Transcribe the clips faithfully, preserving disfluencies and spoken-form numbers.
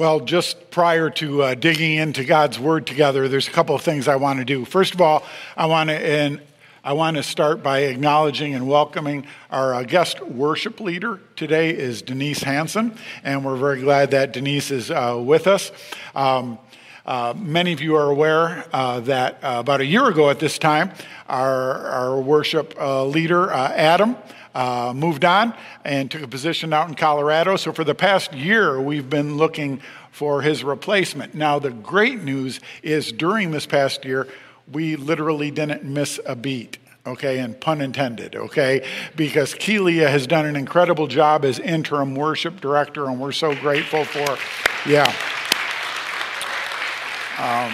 Well, just prior to uh, digging into God's Word together, there's a couple of things I want to do. First of all, I want to and I want to start by acknowledging and welcoming our uh, guest worship leader today is Denise Hansen, and we're very glad that Denise is uh, with us. Um, Uh, many of you are aware uh, that uh, about a year ago at this time, our, our worship uh, leader, uh, Adam, uh, moved on and took a position out in Colorado. So for the past year, we've been looking for his replacement. Now, the great news is during this past year, we literally didn't miss a beat. Okay, and pun intended, okay, because Kelia has done an incredible job as interim worship director, and we're so grateful for, yeah. Um,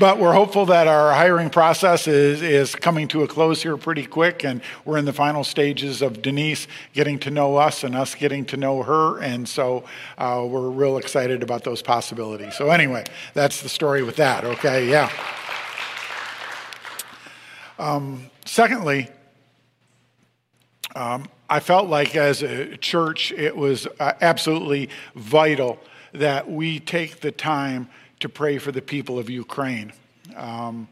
but we're hopeful that our hiring process is, is coming to a close here pretty quick, and we're in the final stages of Denise getting to know us and us getting to know her, and so uh, we're real excited about those possibilities. So anyway, that's the story with that, okay, yeah. Um, secondly, um, I felt like as a church it was uh, absolutely vital that we take the time to pray for the people of Ukraine. Um,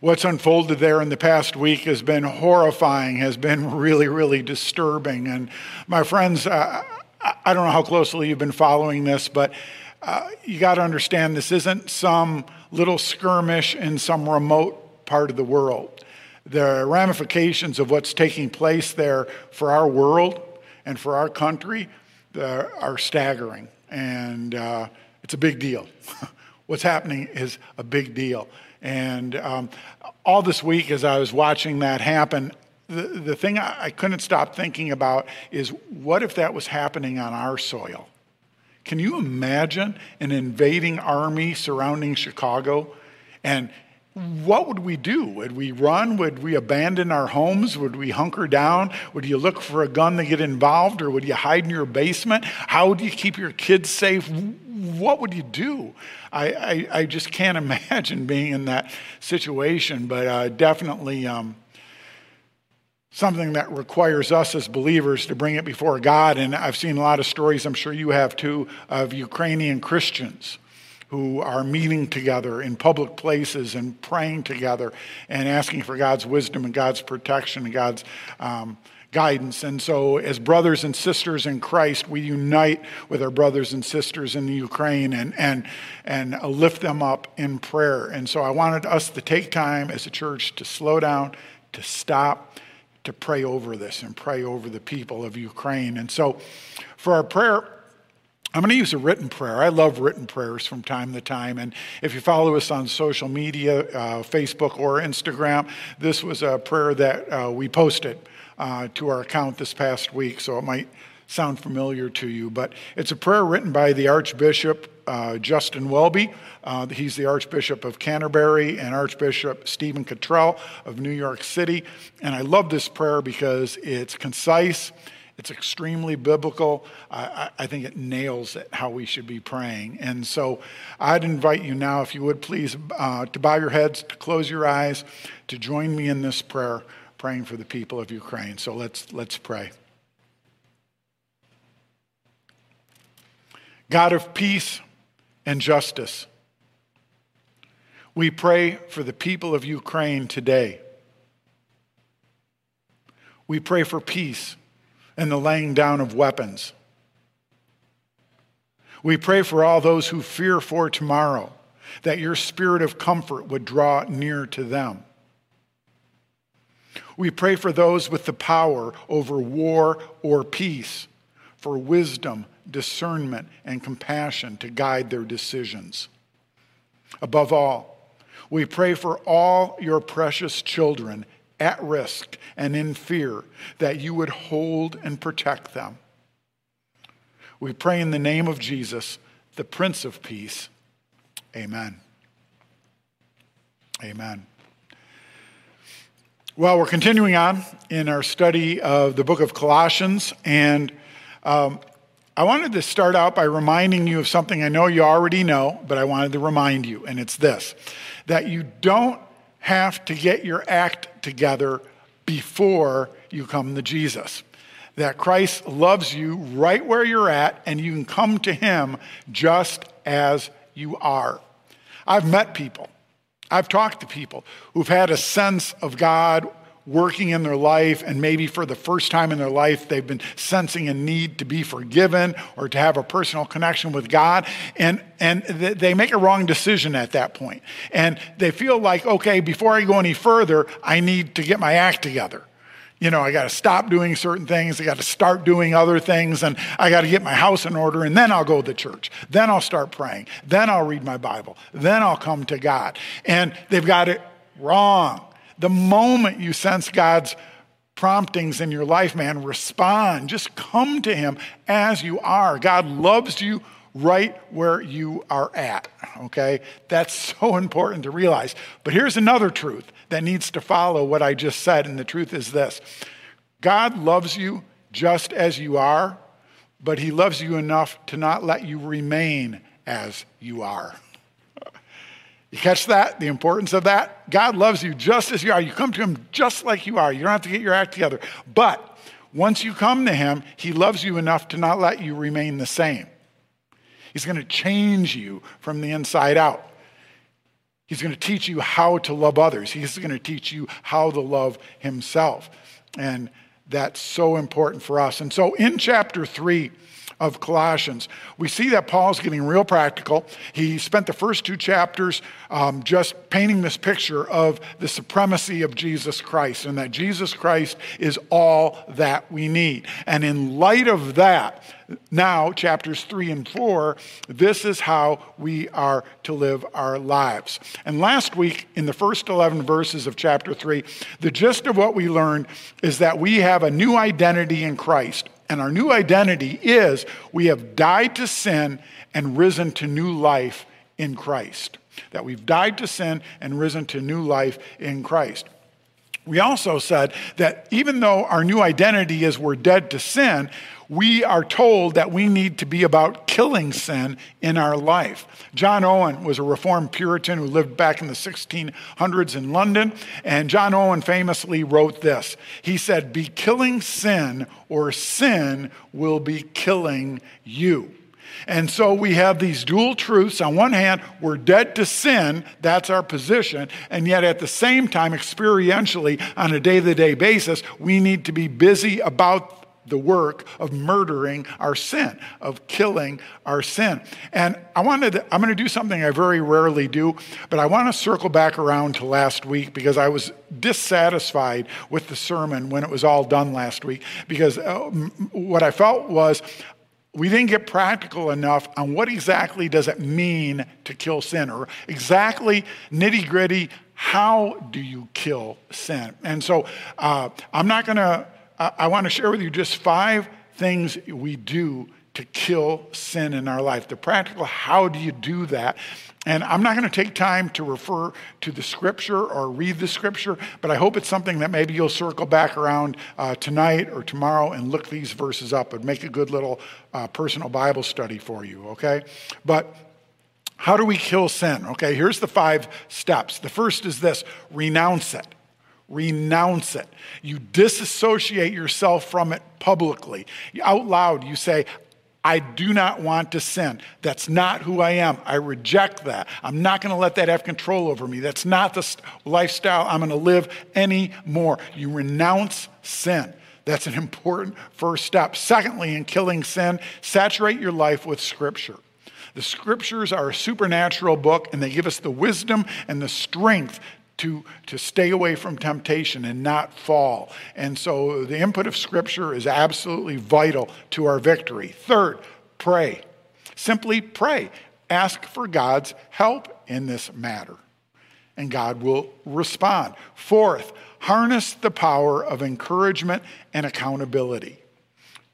what's unfolded there in the past week has been horrifying, has been really, really disturbing. And my friends, uh, I don't know how closely you've been following this, but uh, you got to understand this isn't some little skirmish in some remote part of the world. The ramifications of what's taking place there for our world and for our country are staggering. And uh, it's a big deal. What's happening is a big deal. And um, all this week as I was watching that happen, the, the thing I, I couldn't stop thinking about is what if that was happening on our soil? Can you imagine an invading army surrounding Chicago? And what would we do? Would we run? Would we abandon our homes? Would we hunker down? Would you look for a gun to get involved, or would you hide in your basement? How would you keep your kids safe? What would you do? I, I, I just can't imagine being in that situation, but uh, definitely um, something that requires us as believers to bring it before God. And I've seen a lot of stories, I'm sure you have too, of Ukrainian Christians who are meeting together in public places and praying together and asking for God's wisdom and God's protection and God's um, guidance. And so as brothers and sisters in Christ, we unite with our brothers and sisters in the Ukraine and and and lift them up in prayer. And so I wanted us to take time as a church to slow down, to stop, to pray over this and pray over the people of Ukraine. And so for our prayer, I'm going to use a written prayer. I love written prayers from time to time. And if you follow us on social media, uh, Facebook or Instagram, this was a prayer that uh, we posted Uh, to our account this past week, so it might sound familiar to you. But it's a prayer written by the Archbishop uh, Justin Welby. Uh, he's the Archbishop of Canterbury and Archbishop Stephen Cottrell of New York City. And I love this prayer because it's concise, it's extremely biblical. I, I think it nails it, how we should be praying. And so I'd invite you now, if you would please, uh, to bow your heads, to close your eyes, to join me in this prayer, praying for the people of Ukraine. So let's let's pray. God of peace and justice, we pray for the people of Ukraine today. We pray for peace and the laying down of weapons. We pray for all those who fear for tomorrow, that your spirit of comfort would draw near to them. We pray for those with the power over war or peace, for wisdom, discernment, and compassion to guide their decisions. Above all, we pray for all your precious children at risk and in fear, that you would hold and protect them. We pray in the name of Jesus, the Prince of Peace. Amen. Amen. Well, we're continuing on in our study of the book of Colossians, and um, I wanted to start out by reminding you of something I know you already know, but I wanted to remind you, and it's this, that you don't have to get your act together before you come to Jesus. that Christ loves you right where you're at, and you can come to him just as you are. I've met people, I've talked to people who've had a sense of God working in their life, and maybe for the first time in their life, they've been sensing a need to be forgiven or to have a personal connection with God. And, and they make a wrong decision at that point. And they feel like, okay, before I go any further, I need to get my act together. You know, I got to stop doing certain things. I got to start doing other things, and I got to get my house in order, and then I'll go to church. Then I'll start praying. Then I'll read my Bible. Then I'll come to God. And they've got it wrong. The moment you sense God's promptings in your life, man, respond. Just come to him as you are. God loves you right where you are at, okay? That's so important to realize. But here's another truth that needs to follow what I just said, and the truth is this. God loves you just as you are, but he loves you enough to not let you remain as you are. You catch that, the importance of that? God loves you just as you are. You come to him just like you are. You don't have to get your act together. But once you come to him, he loves you enough to not let you remain the same. He's going to change you from the inside out. He's going to teach you how to love others. He's going to teach you how to love himself. And that's so important for us. And so in chapter three of Colossians, we see that Paul's getting real practical. He spent the first two chapters um, just painting this picture of the supremacy of Jesus Christ, and that Jesus Christ is all that we need. And in light of that, now chapters three and four, this is how we are to live our lives. And last week, in the first eleven verses of chapter three, the gist of what we learned is that we have a new identity in Christ. And our new identity is we have died to sin and risen to new life in Christ. That we've died to sin and risen to new life in Christ. We also said that even though our new identity is we're dead to sin, we are told that we need to be about killing sin in our life. John Owen was a Reformed Puritan who lived back in the sixteen hundreds in London, and John Owen famously wrote this. He said, "Be killing sin, or sin will be killing you." And so we have these dual truths. On one hand, we're dead to sin. That's our position. And yet at the same time, experientially, on a day-to-day basis, we need to be busy about the work of murdering our sin, of killing our sin. And I wanted to, I'm going to do something I very rarely do, but I want to circle back around to last week, because I was dissatisfied with the sermon when it was all done last week, because uh, what I felt was we didn't get practical enough on what exactly does it mean to kill sin, or exactly nitty-gritty, how do you kill sin? And so uh, I'm not going to, I, I want to share with you just five things we do to kill sin in our life. The practical, how do you do that? And I'm not going to take time to refer to the scripture or read the scripture, but I hope it's something that maybe you'll circle back around uh, tonight or tomorrow and look these verses up and make a good little uh, personal Bible study for you, okay? But how do we kill sin? Okay, here's the five steps. The first is this: renounce it. Renounce it. You disassociate yourself from it publicly. Out loud, you say, I do not want to sin. That's not who I am. I reject that. I'm not going to let that have control over me. That's not the lifestyle I'm going to live anymore. You renounce sin. That's an important first step. Secondly, in killing sin, saturate your life with Scripture. The Scriptures are a supernatural book, and they give us the wisdom and the strength To, to stay away from temptation and not fall. And so the input of Scripture is absolutely vital to our victory. Third, pray. Simply pray. Ask for God's help in this matter, and God will respond. Fourth, harness the power of encouragement and accountability.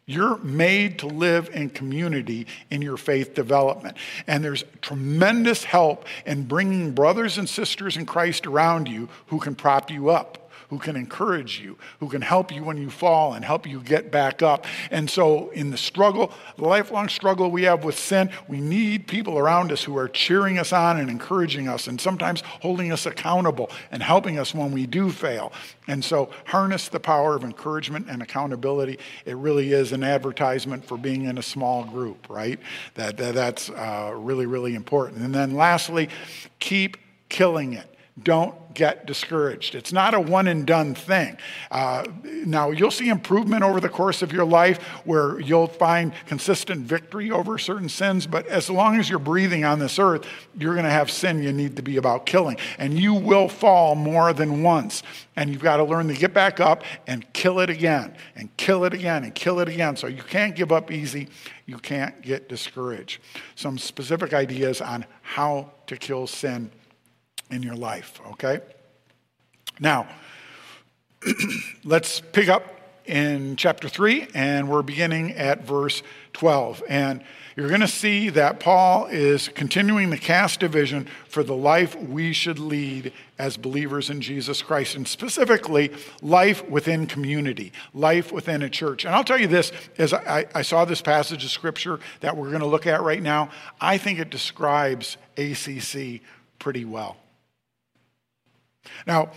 You're made to live in community in your faith development. And there's tremendous help in bringing brothers and sisters in Christ around you who can prop you up, who can encourage you, who can help you when you fall and help you get back up. And so in the struggle, the lifelong struggle we have with sin, we need people around us who are cheering us on and encouraging us and sometimes holding us accountable and helping us when we do fail. And so harness the power of encouragement and accountability. It really is an advertisement for being in a small group, right? That, that That's uh, really, really important. And then lastly, keep killing it. Don't get discouraged. It's not a one and done thing. Uh, now, you'll see improvement over the course of your life where you'll find consistent victory over certain sins, but as long as you're breathing on this earth, you're going to have sin you need to be about killing, and you will fall more than once, and you've got to learn to get back up and kill it again, and kill it again, and kill it again. So you can't give up easy. You can't get discouraged. Some specific ideas on how to kill sin in your life, okay? Now, let's pick up in chapter three, and we're beginning at verse twelve. And you're going to see that Paul is continuing to cast division for the life we should lead as believers in Jesus Christ, and specifically life within community, life within a church. And I'll tell you this, as I, I saw this passage of scripture that we're going to look at right now, I think it describes A C C pretty well. Now,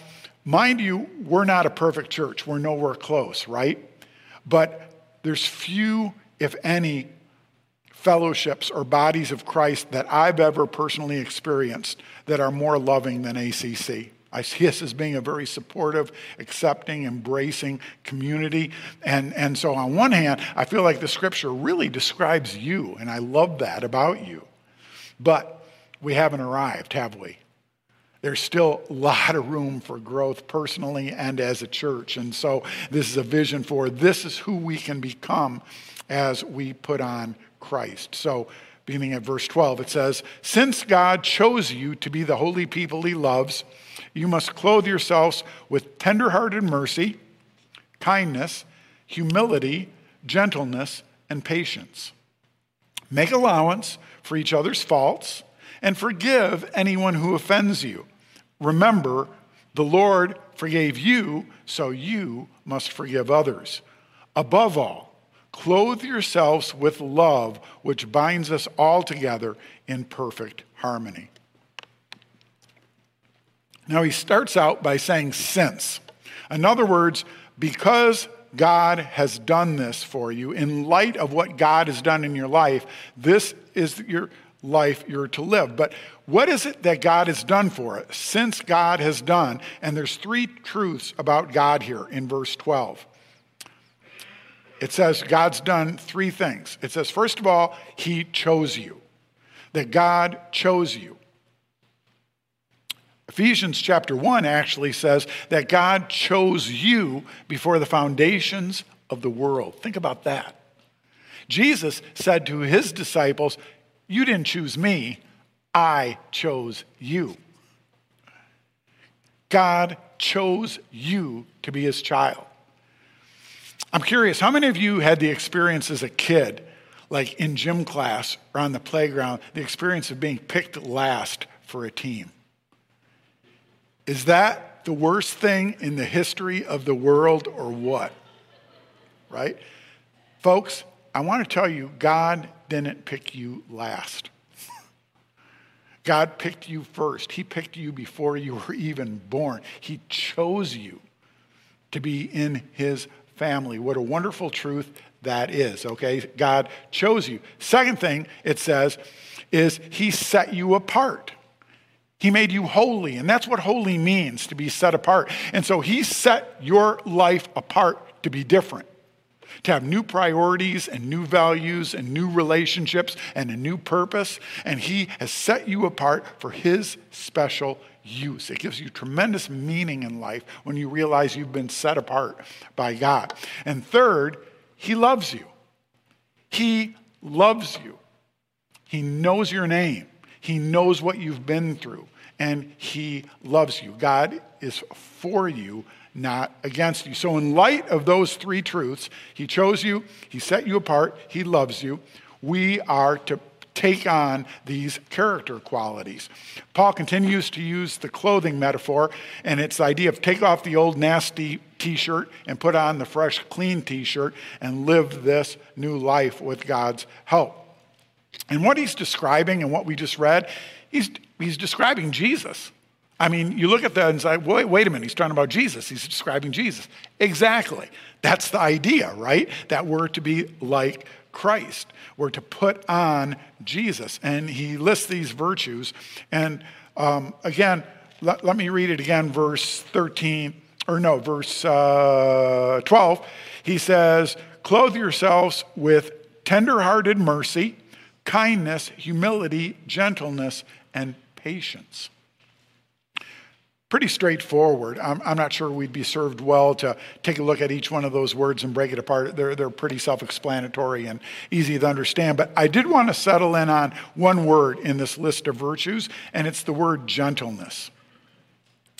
mind you, we're not a perfect church. We're nowhere close, right? But there's few, if any, fellowships or bodies of Christ that I've ever personally experienced that are more loving than A C C. I see us as being a very supportive, accepting, embracing community. And, and so on one hand, I feel like the scripture really describes you, and I love that about you. But we haven't arrived, have we? There's still a lot of room for growth personally and as a church. And so this is a vision for this is who we can become as we put on Christ. So beginning at verse twelve, it says, "Since God chose you to be the holy people he loves, you must clothe yourselves with tenderhearted mercy, kindness, humility, gentleness, and patience. Make allowance for each other's faults, and forgive anyone who offends you. Remember, the Lord forgave you, so you must forgive others. Above all, clothe yourselves with love, which binds us all together in perfect harmony." Now he starts out by saying since. In other words, because God has done this for you, in light of what God has done in your life, this is your life you're to live. But what is it that God has done for us? Since God has done, and there's three truths about God here in verse twelve. It says God's done three things. It says, first of all, he chose you. That God chose you. Ephesians chapter one actually says that God chose you before the foundations of the world. Think about that. Jesus said to his disciples, "You didn't choose me, I chose you." God chose you to be his child. I'm curious, how many of you had the experience as a kid, like in gym class or on the playground, the experience of being picked last for a team? Is that the worst thing in the history of the world or what? Right? Folks, I want to tell you, God didn't pick you last. God picked you first. He picked you before you were even born. He chose you to be in his family. What a wonderful truth that is, okay? God chose you. Second thing it says is he set you apart. He made you holy, and that's what holy means, to be set apart. And so he set your life apart to be different, to have new priorities and new values and new relationships and a new purpose. And he has set you apart for his special use. It gives you tremendous meaning in life when you realize you've been set apart by God. And third, he loves you. He loves you. He knows your name. He knows what you've been through, and he loves you. God is for you, not against you. So in light of those three truths, he chose you, he set you apart, he loves you, we are to take on these character qualities. Paul continues to use the clothing metaphor, and it's the idea of take off the old nasty t-shirt and put on the fresh, clean t-shirt and live this new life with God's help. And what he's describing and what we just read, he's he's describing Jesus. I mean, you look at that and say, wait, wait a minute, he's talking about Jesus. He's describing Jesus. Exactly. That's the idea, right? That we're to be like Christ. We're to put on Jesus. And he lists these virtues. And um, again, let, let me read it again, verse thirteen, or no, verse uh, twelve. He says, clothe yourselves with tender-hearted mercy, kindness, humility, gentleness, and patience. Pretty straightforward. I'm, I'm not sure we'd be served well to take a look at each one of those words and break it apart. They're, they're pretty self-explanatory and easy to understand. But I did want to settle in on one word in this list of virtues, and it's the word gentleness.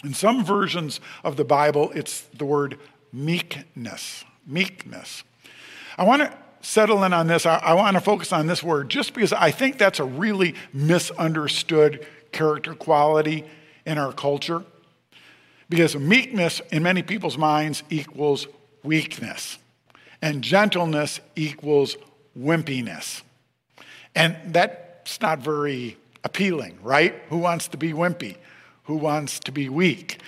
In some versions of the Bible, it's the word meekness. Meekness. I want to settle in on this. I, I want to focus on this word just because I think that's a really misunderstood character quality in our culture. Because meekness in many people's minds equals weakness, and gentleness equals wimpiness. And that's not very appealing, right? Who wants to be wimpy? Who wants to be weak?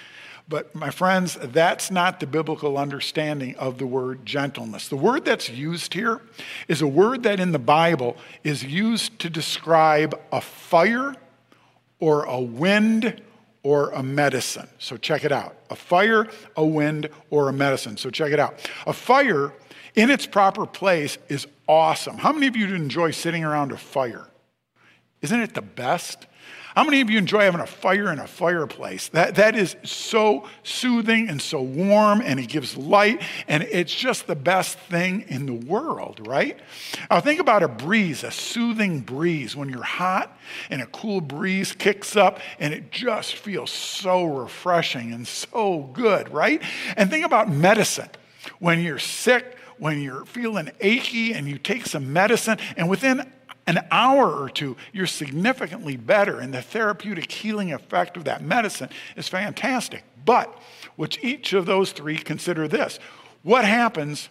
But my friends, that's not the biblical understanding of the word gentleness. The word that's used here is a word that in the Bible is used to describe a fire or a wind or a medicine. So check it out. A fire, a wind, or a medicine. So check it out. A fire in its proper place is awesome. How many of you enjoy sitting around a fire? Isn't it the best? How many of you enjoy having a fire in a fireplace? That, that is so soothing and so warm, and it gives light, and it's just the best thing in the world, right? Now think about a breeze, a soothing breeze when you're hot and a cool breeze kicks up and it just feels so refreshing and so good, right? And think about medicine. When you're sick, when you're feeling achy and you take some medicine, and within an hour or two, you're significantly better, and the therapeutic healing effect of that medicine is fantastic. But with each of those three, consider this. What happens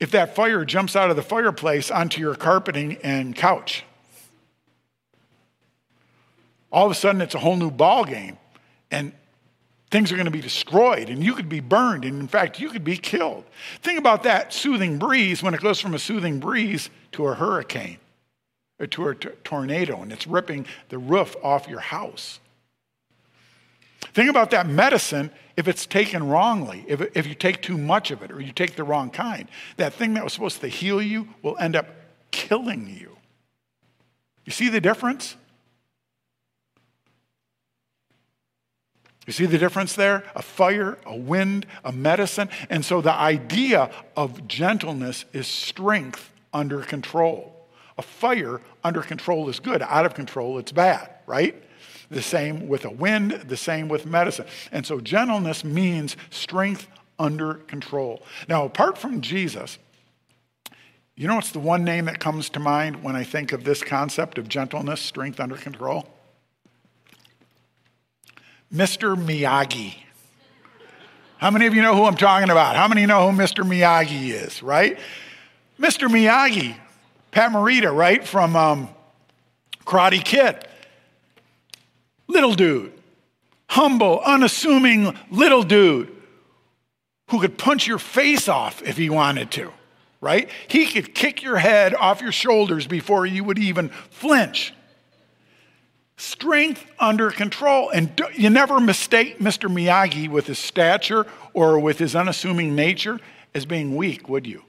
if that fire jumps out of the fireplace onto your carpeting and couch? All of a sudden, it's a whole new ball game, and things are going to be destroyed, and you could be burned, and in fact, you could be killed. Think about that soothing breeze when it goes from a soothing breeze to a hurricane or to a t- tornado, and it's ripping the roof off your house. Think about that medicine if it's taken wrongly, if, if you take too much of it or you take the wrong kind. That thing that was supposed to heal you will end up killing you. You see the difference? You see the difference there? A fire, a wind, a medicine. And so the idea of gentleness is strength under control. A fire under control is good. Out of control, it's bad, right? The same with a wind, the same with medicine. And so gentleness means strength under control. Now, apart from Jesus, you know what's the one name that comes to mind when I think of this concept of gentleness, strength under control? Mister Miyagi. How many of you know who I'm talking about? How many know who Mister Miyagi is, right? Mister Miyagi, Pat Morita, right, from um, Karate Kid. Little dude, humble, unassuming little dude who could punch your face off if he wanted to, right? He could kick your head off your shoulders before you would even flinch. Strength under control. And do, you never mistake Mister Miyagi with his stature or with his unassuming nature as being weak, would you?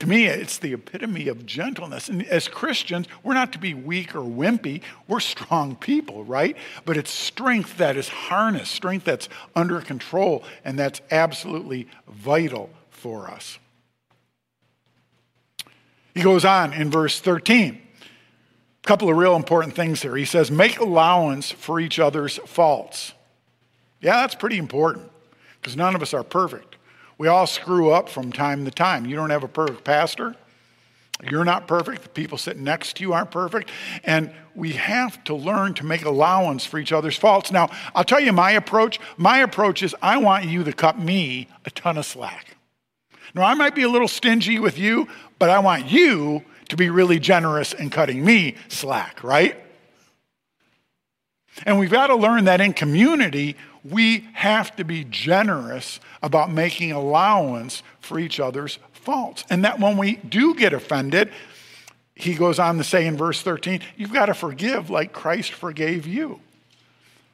To me, it's the epitome of gentleness. And as Christians, we're not to be weak or wimpy. We're strong people, right? But it's strength that is harnessed, strength that's under control, and that's absolutely vital for us. He goes on in verse thirteen. A couple of real important things here. He says, make allowance for each other's faults. Yeah, that's pretty important because none of us are perfect. We all screw up from time to time. You don't have a perfect pastor. You're not perfect. The people sitting next to you aren't perfect. And we have to learn to make allowance for each other's faults. Now, I'll tell you my approach. My approach is I want you to cut me a ton of slack. Now, I might be a little stingy with you, but I want you to be really generous in cutting me slack, right? And we've got to learn that in community, we have to be generous about making allowance for each other's faults. And that when we do get offended, he goes on to say in verse thirteen, you've got to forgive like Christ forgave you.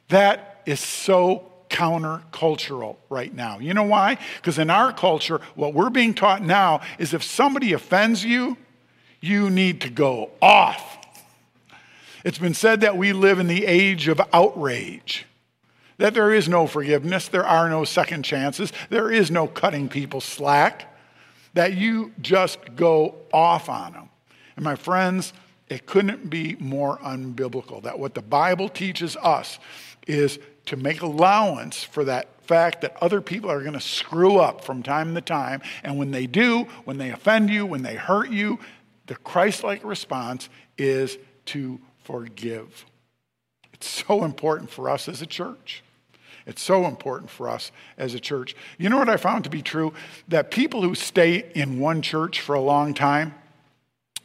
That is so countercultural right now. You know why? Because in our culture, what we're being taught now is if somebody offends you, you need to go off. It's been said that we live in the age of outrage, that there is no forgiveness, there are no second chances, there is no cutting people slack, that you just go off on them. And my friends, it couldn't be more unbiblical, that what the Bible teaches us is to make allowance for that fact that other people are going to screw up from time to time, and when they do, when they offend you, when they hurt you, the Christ-like response is to forgive. It's so important for us as a church. It's so important for us as a church. You know what I found to be true? That people who stay in one church for a long time,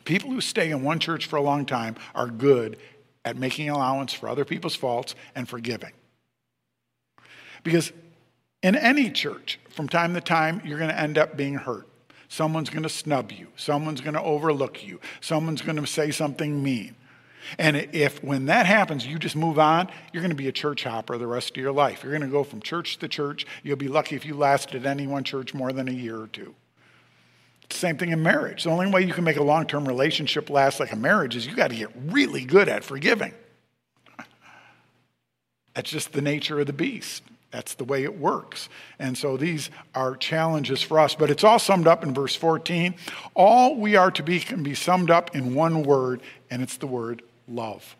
people who stay in one church for a long time are good at making allowance for other people's faults and forgiving. Because in any church, from time to time, you're going to end up being hurt. Someone's going to snub you. Someone's going to overlook you. Someone's going to say something mean. And if when that happens, you just move on, you're going to be a church hopper the rest of your life. You're going to go from church to church. You'll be lucky if you last at any one church more than a year or two. It's the same thing in marriage. The only way you can make a long-term relationship last like a marriage is you got to get really good at forgiving. That's just the nature of the beast. That's the way it works. And so these are challenges for us. But it's all summed up in verse fourteen. All we are to be can be summed up in one word, and it's the word love.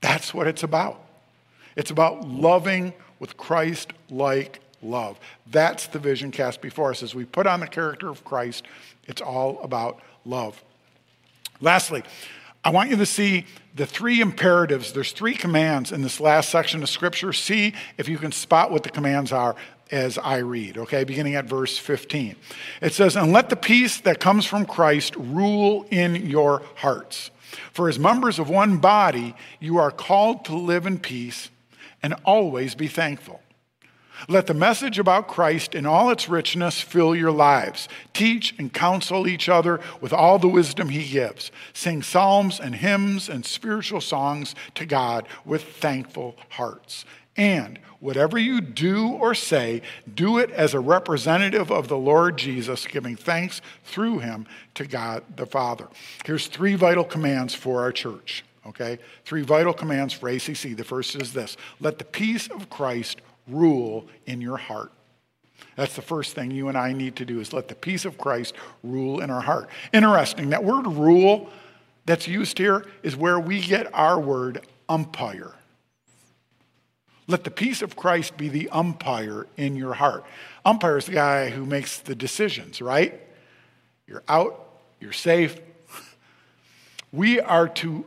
That's what it's about. It's about loving with Christ-like love. That's the vision cast before us. As we put on the character of Christ, it's all about love. Lastly, I want you to see the three imperatives. There's three commands in this last section of Scripture. See if you can spot what the commands are as I read, okay, beginning at verse fifteen. It says, "And let the peace that comes from Christ rule in your hearts. For as members of one body, you are called to live in peace and always be thankful. Let the message about Christ in all its richness fill your lives. Teach and counsel each other with all the wisdom he gives. Sing psalms and hymns and spiritual songs to God with thankful hearts. And whatever you do or say, do it as a representative of the Lord Jesus, giving thanks through him to God the Father." Here's three vital commands for our church, okay? Three vital commands for A C C. The first is this: let the peace of Christ rule in your heart. That's the first thing you and I need to do, is let the peace of Christ rule in our heart. Interesting, that word rule that's used here is where we get our word umpire. Let the peace of Christ be the umpire in your heart. Umpire is the guy who makes the decisions, right? You're out, you're safe. We are to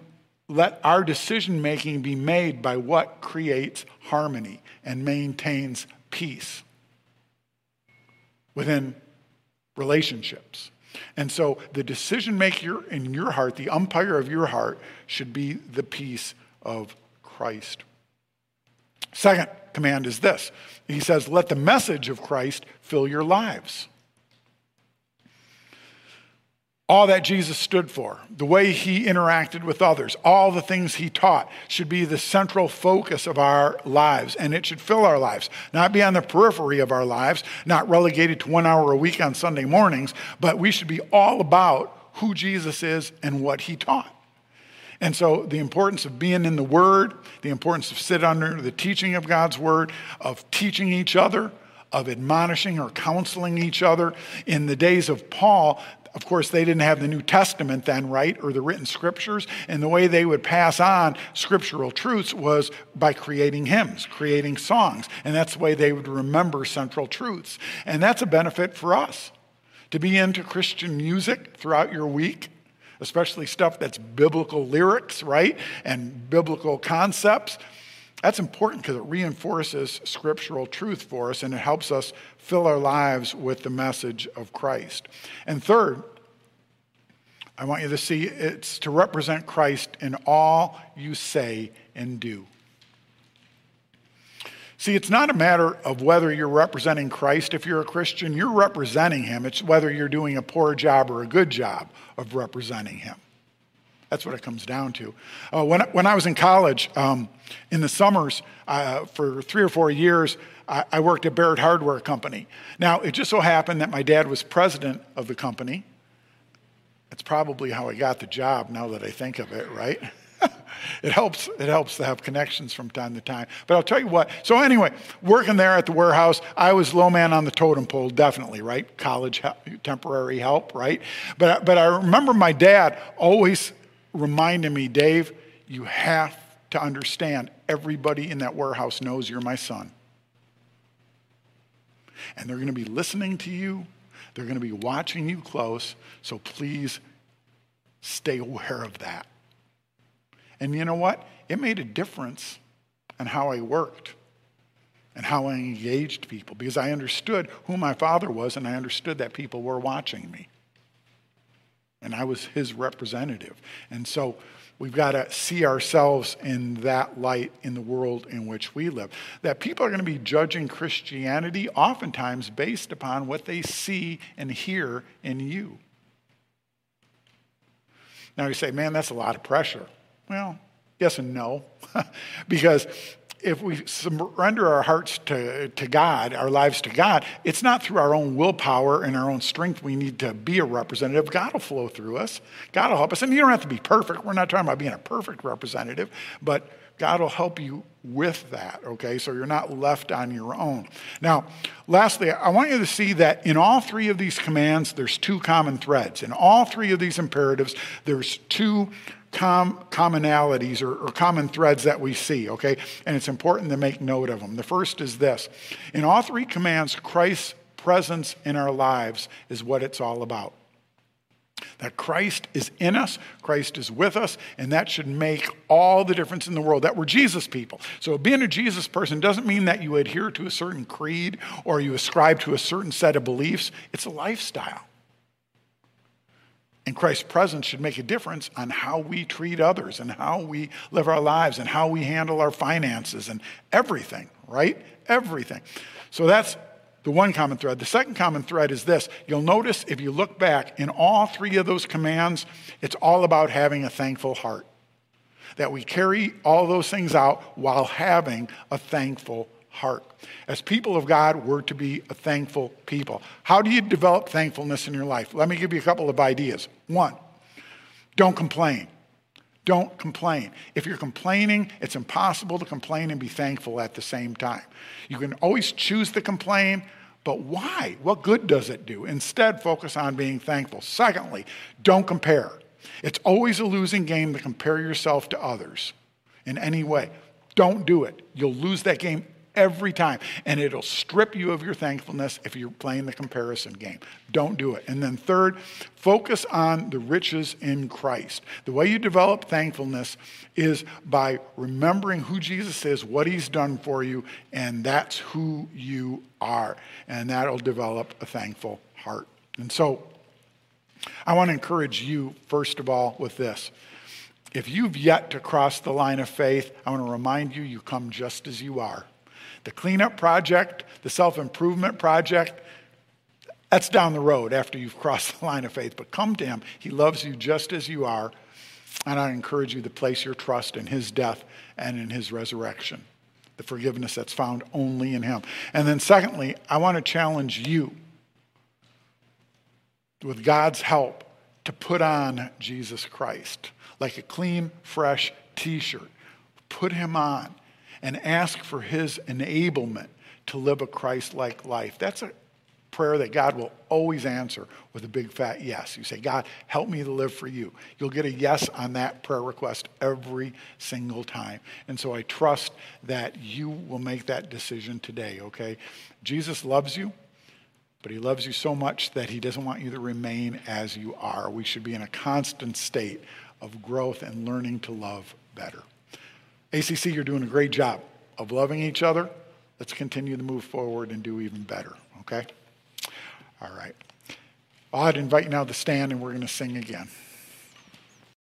let our decision-making be made by what creates harmony and maintains peace within relationships. And so the decision-maker in your heart, the umpire of your heart, should be the peace of Christ. Second command is this. He says, let the message of Christ fill your lives. All that Jesus stood for, the way he interacted with others, all the things he taught should be the central focus of our lives, and it should fill our lives, not be on the periphery of our lives, not relegated to one hour a week on Sunday mornings, but we should be all about who Jesus is and what he taught. And so the importance of being in the Word, the importance of sitting under the teaching of God's Word, of teaching each other, of admonishing or counseling each other. In the days of Paul, of course, they didn't have the New Testament then, right, or the written scriptures. And the way they would pass on scriptural truths was by creating hymns, creating songs. And that's the way they would remember central truths. And that's a benefit for us, to be into Christian music throughout your week, especially stuff that's biblical lyrics, right, and biblical concepts. That's important because it reinforces scriptural truth for us, and it helps us fill our lives with the message of Christ. And third, I want you to see it's to represent Christ in all you say and do. See, it's not a matter of whether you're representing Christ if you're a Christian. You're representing him. It's whether you're doing a poor job or a good job of representing him. That's what it comes down to. Uh, when, when I was in college, um, in the summers, uh, for three or four years, I, I worked at Barrett Hardware Company. Now, it just so happened that my dad was president of the company. That's probably how I got the job now that I think of it, right? It helps, it helps to have connections from time to time. But I'll tell you what. So anyway, working there at the warehouse, I was low man on the totem pole, definitely, right? College help, temporary help, right? But, but I remember my dad always reminding me, Dave, you have to understand everybody in that warehouse knows you're my son. And they're going to be listening to you. They're going to be watching you close. So please stay aware of that. And you know what? It made a difference in how I worked and how I engaged people, because I understood who my father was, and I understood that people were watching me. And I was his representative. And so we've got to see ourselves in that light in the world in which we live. That people are going to be judging Christianity oftentimes based upon what they see and hear in you. Now you say, man, that's a lot of pressure. Well, yes and no, because if we surrender our hearts to, to God, our lives to God, it's not through our own willpower and our own strength we need to be a representative. God will flow through us. God will help us. And you don't have to be perfect. We're not talking about being a perfect representative, but God will help you with that, okay? So you're not left on your own. Now, lastly, I want you to see that in all three of these commands, there's two common threads. In all three of these imperatives, there's two Com- commonalities or, or common threads that we see, okay? And it's important to make note of them. The first is this. In all three commands, Christ's presence in our lives is what it's all about. That Christ is in us, Christ is with us, and that should make all the difference in the world, that we're Jesus people. So being a Jesus person doesn't mean that you adhere to a certain creed or you ascribe to a certain set of beliefs. It's a lifestyle. And Christ's presence should make a difference on how we treat others and how we live our lives and how we handle our finances and everything, right? Everything. So that's the one common thread. The second common thread is this. You'll notice if you look back in all three of those commands, it's all about having a thankful heart. That we carry all those things out while having a thankful heart. As people of God, we're to be a thankful people. How do you develop thankfulness in your life? Let me give you a couple of ideas. One, don't complain. Don't complain. If you're complaining, it's impossible to complain and be thankful at the same time. You can always choose to complain, but why? What good does it do? Instead, focus on being thankful. Secondly, don't compare. It's always a losing game to compare yourself to others in any way. Don't do it. You'll lose that game every time, and it'll strip you of your thankfulness if you're playing the comparison game. Don't do it. And then third, focus on the riches in Christ. The way you develop thankfulness is by remembering who Jesus is, what he's done for you, and that's who you are. And that'll develop a thankful heart. And so I want to encourage you, first of all, with this. If you've yet to cross the line of faith, I want to remind you, you come just as you are. The cleanup project, the self-improvement project, that's down the road after you've crossed the line of faith. But come to him. He loves you just as you are. And I encourage you to place your trust in his death and in his resurrection, the forgiveness that's found only in him. And then secondly, I want to challenge you, with God's help, to put on Jesus Christ like a clean, fresh t-shirt. Put him on. And ask for his enablement to live a Christ-like life. That's a prayer that God will always answer with a big fat yes. You say, God, help me to live for you. You'll get a yes on that prayer request every single time. And so I trust that you will make that decision today, okay? Jesus loves you. But he loves you so much that he doesn't want you to remain as you are. We should be in a constant state of growth and learning to love better. A C C, you're doing a great job of loving each other. Let's continue to move forward and do even better, okay? All right. I'd invite you now to stand, and we're going to sing again.